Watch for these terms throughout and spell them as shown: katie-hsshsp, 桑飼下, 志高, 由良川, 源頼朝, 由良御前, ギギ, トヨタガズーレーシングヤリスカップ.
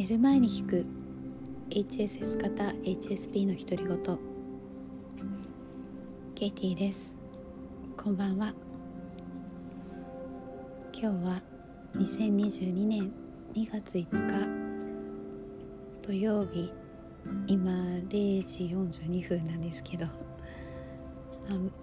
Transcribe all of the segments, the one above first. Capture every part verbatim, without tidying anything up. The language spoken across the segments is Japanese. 寝る前に弾く エイチエスエス 型 エイチエスピー の独り言。ケイティです。こんばんは。今日はにせんにじゅうにねんにがついつか土曜日、今れいじよんじゅうにふんなんですけど、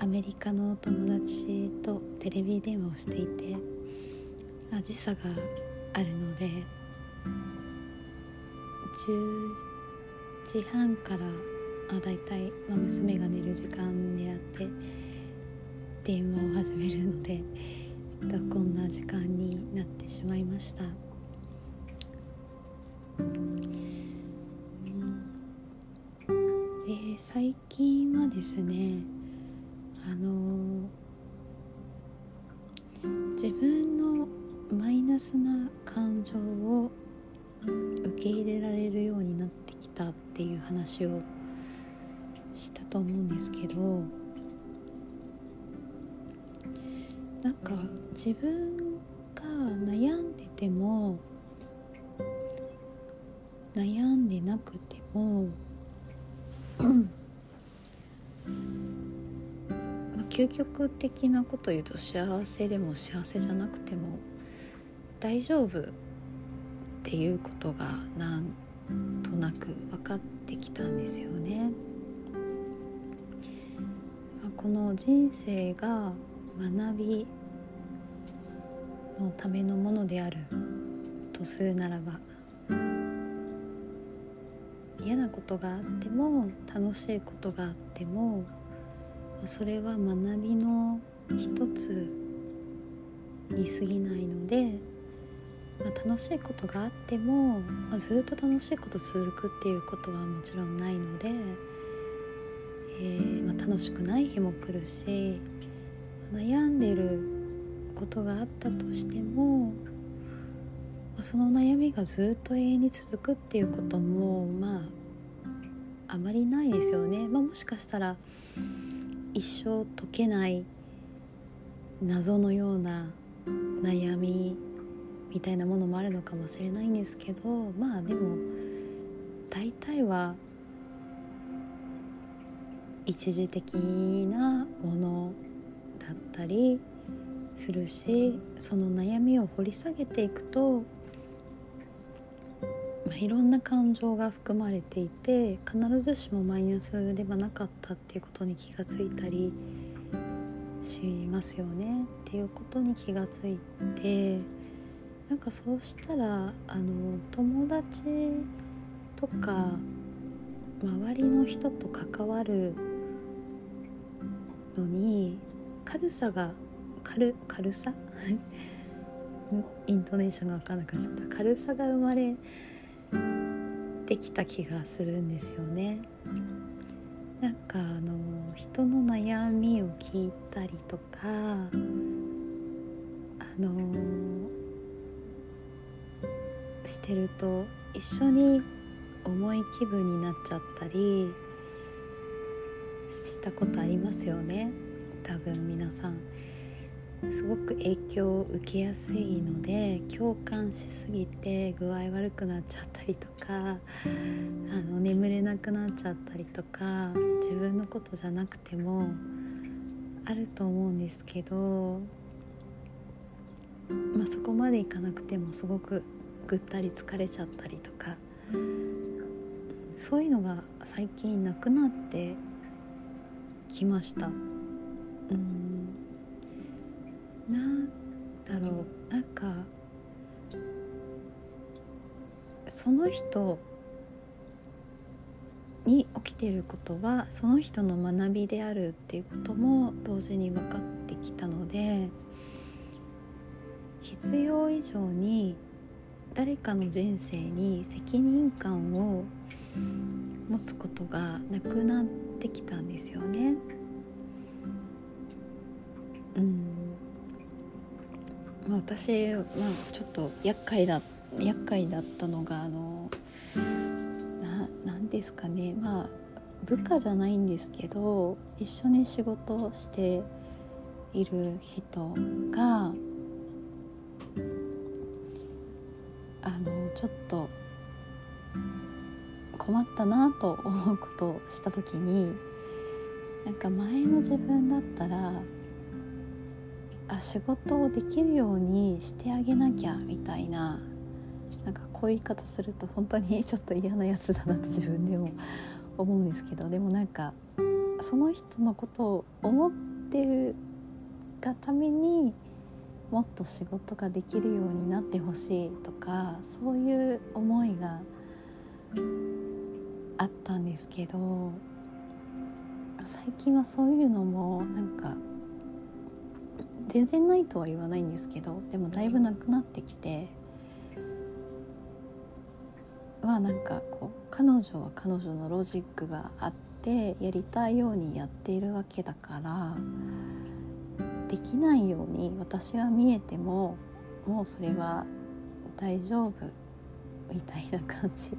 アメリカの友達とテレビ電話をしていて、時差があるのでじゅうじはんからあだいたい、まあ、娘が寝る時間狙って電話を始めるので、こんな時間になってしまいました。で、最近はですね、あの自分のマイナスな感情を受け入れられるようになってきたっていう話をしたと思うんですけど、なんか自分が悩んでても悩んでなくてもまあ究極的なこと言うと、幸せでも幸せじゃなくても大丈夫っていうことがなんとなく分かってきたんですよね。まあ、この人生が学びのためのものであるとするならば、嫌なことがあっても楽しいことがあっても、それは学びの一つに過ぎないので、まあ、楽しいことがあっても、まあ、ずっと楽しいこと続くっていうことはもちろんないので、えーまあ、楽しくない日も来るし、悩んでることがあったとしても、その悩みがずっと永遠に続くっていうこともまああまりないですよね。まあ、もしかしたら一生解けない謎のような悩みみたいなものもあるのかもしれないんですけど、まあでも大体は一時的なものだったりするし、その悩みを掘り下げていくと、まあ、いろんな感情が含まれていて、必ずしもマイナスではなかったっていうことに気がついたりしますよねっていうことに気がついて、なんかそうしたらあの友達とか周りの人と関わるのに軽さが軽、軽さイントネーションが分からなくなっちゃった。軽さが生まれてきた気がするんですよね。なんかあの人の悩みを聞いたりとか、あのしてると一緒に重い気分になっちゃったりしたことありますよね。多分皆さんすごく影響を受けやすいので、共感しすぎて具合悪くなっちゃったりとか、あの眠れなくなっちゃったりとか、自分のことじゃなくてもあると思うんですけど、まあ、そこまでいかなくてもすごくぐったり疲れちゃったりとか、そういうのが最近なくなってきました。うん、なんだろう、なんかその人に起きていることはその人の学びであるっていうことも同時に分かってきたので、必要以上に誰かの人生に責任感を持つことがなくなってきたんですよね。うんまあ、私、まあ、ちょっと厄介だ、厄介だったのがあのななんですかね、まあ、部下じゃないんですけど、一緒に仕事をしている人があのちょっと困ったなと思うことをした時に、なんか前の自分だったら、あ、仕事をできるようにしてあげなきゃみたいな、なんかこういう言い方すると本当にちょっと嫌なやつだなって自分でも思うんですけど、でもなんかその人のことを思ってるがためにもっと仕事ができるようになってほしいとか、そういう思いがあったんですけど、最近はそういうのもなんか全然ないとは言わないんですけど、でもだいぶなくなってきて、まあなんかこう彼女は彼女のロジックがあってやりたいようにやっているわけだから、できないように私が見えてももうそれは大丈夫みたいな感じ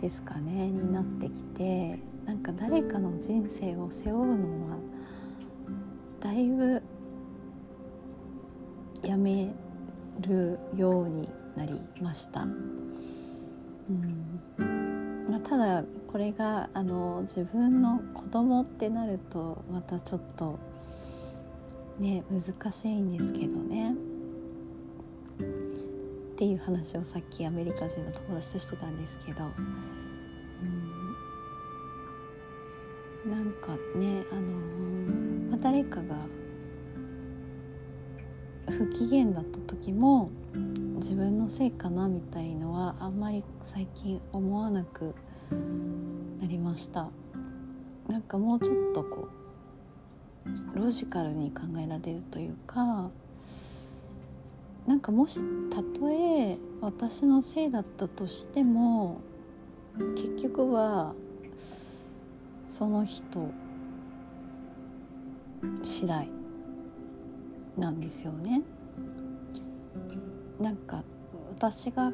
ですかねになってきて、なんか誰かの人生を背負うのはだいぶやめるようになりました。うんまあ、ただこれがあの自分の子供ってなるとまたちょっとね難しいんですけどねっていう話をさっきアメリカ人の友達としてたんですけど、うん、なんかねあの、まあ、誰かが不機嫌だった時も自分のせいかなみたいのはあんまり最近思わなくなりました。なんかもうちょっとこうロジカルに考えられるというか、なんかもしたとえ私のせいだったとしても結局はその人次第なんですよね。なんか私が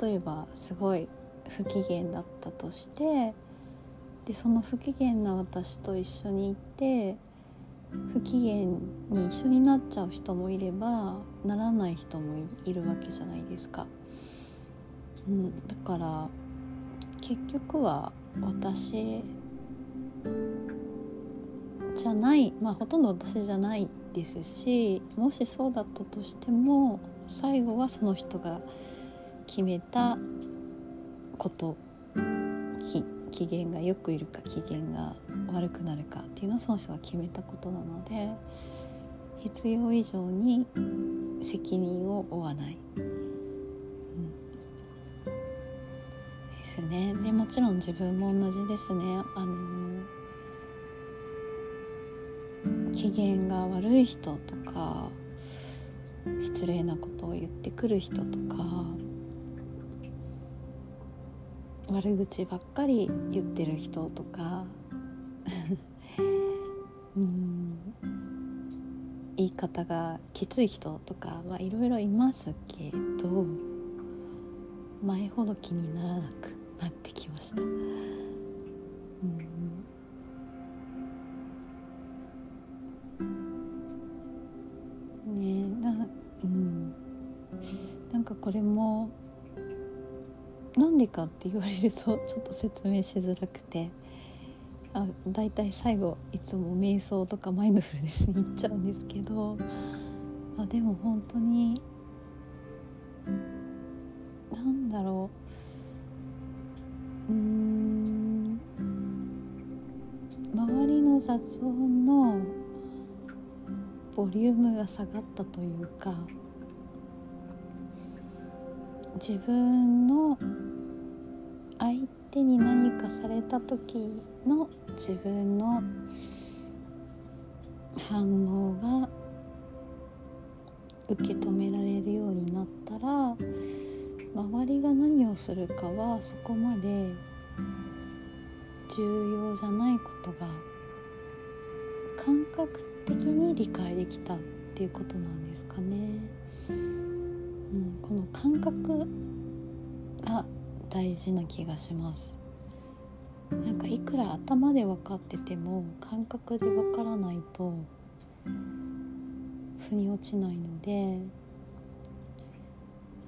例えばすごい不機嫌だったとして、でその不機嫌な私と一緒にいて不機嫌に一緒になっちゃう人もいればならない人もいるわけじゃないですか、うん、だから結局は私じゃない、まあほとんど私じゃないですし、もしそうだったとしても最後はその人が決めたこと、機嫌がよくいるか機嫌が悪くなるかっていうのはその人が決めたことなので、必要以上に責任を負わない、うん、ですよね。でもちろん自分も同じですね。あの機嫌が悪い人とか失礼なことを言ってくる人とか悪口ばっかり言ってる人とかうーん言い方がきつい人とかはいろいろいますけど、前ほど気にならなくなってきました。うんこれもなんでかって言われるとちょっと説明しづらくて、あだいたい最後いつも瞑想とかマインドフルネスに行っちゃうんですけど、あでも本当になんだろう、うーん周りの雑音のボリュームが下がったというか、自分の相手に何かされた時の自分の反応が受け止められるようになったら、周りが何をするかはそこまで重要じゃないことが感覚的に理解できたっていうことなんですかね。うん、この感覚が大事な気がします。なんかいくら頭で分かってても感覚で分からないと腑に落ちないので、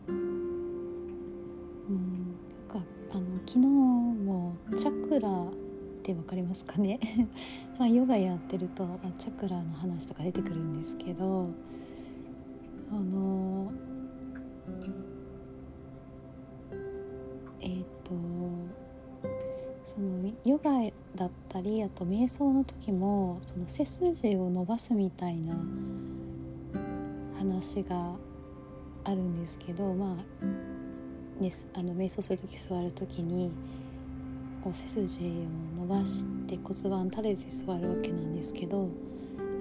うん、なんかあの昨日もチャクラって分かりますかねまあヨガやってるとチャクラの話とか出てくるんですけど、あのえっとそのヨガだったりあと瞑想の時もその背筋を伸ばすみたいな話があるんですけど、まあね、あの瞑想するとき座るときにこう背筋を伸ばして骨盤立てて座るわけなんですけど、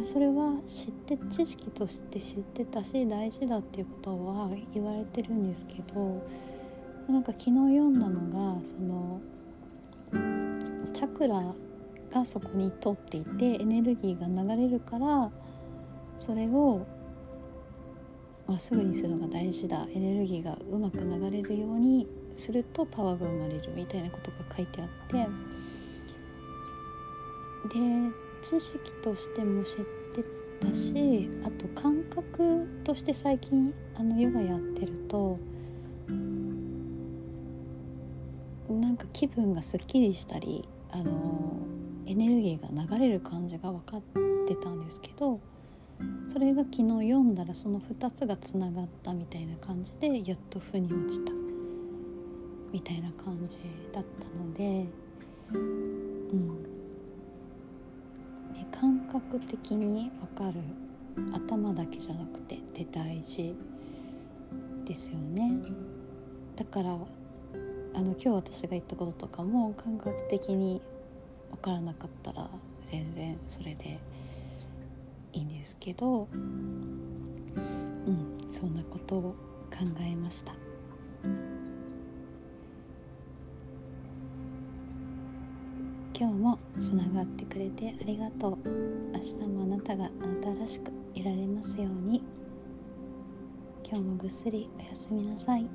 それは知って知識として知ってたし大事だっていうことは言われてるんですけど、なんか昨日読んだのがそのチャクラがそこに通っていてエネルギーが流れるからそれをまっすぐにするのが大事だ、エネルギーがうまく流れるようにするとパワーが生まれるみたいなことが書いてあって、で知識としても知ってたし、あと感覚として最近あのヨガやってるとなんか気分がすっきりしたり、あのエネルギーが流れる感じが分かってたんですけど、それが昨日読んだらそのふたつがつながったみたいな感じでやっと腑に落ちたみたいな感じだったので、うんね、感覚的に分かる、頭だけじゃなくてって大事ですよね。だからあの今日私が言ったこととかも感覚的に分からなかったら全然それでいいんですけど、うん、そんなことを考えました。今日もつながってくれてありがとう。明日もあなたがあなたらしくいられますように。今日もぐっすりおやすみなさい。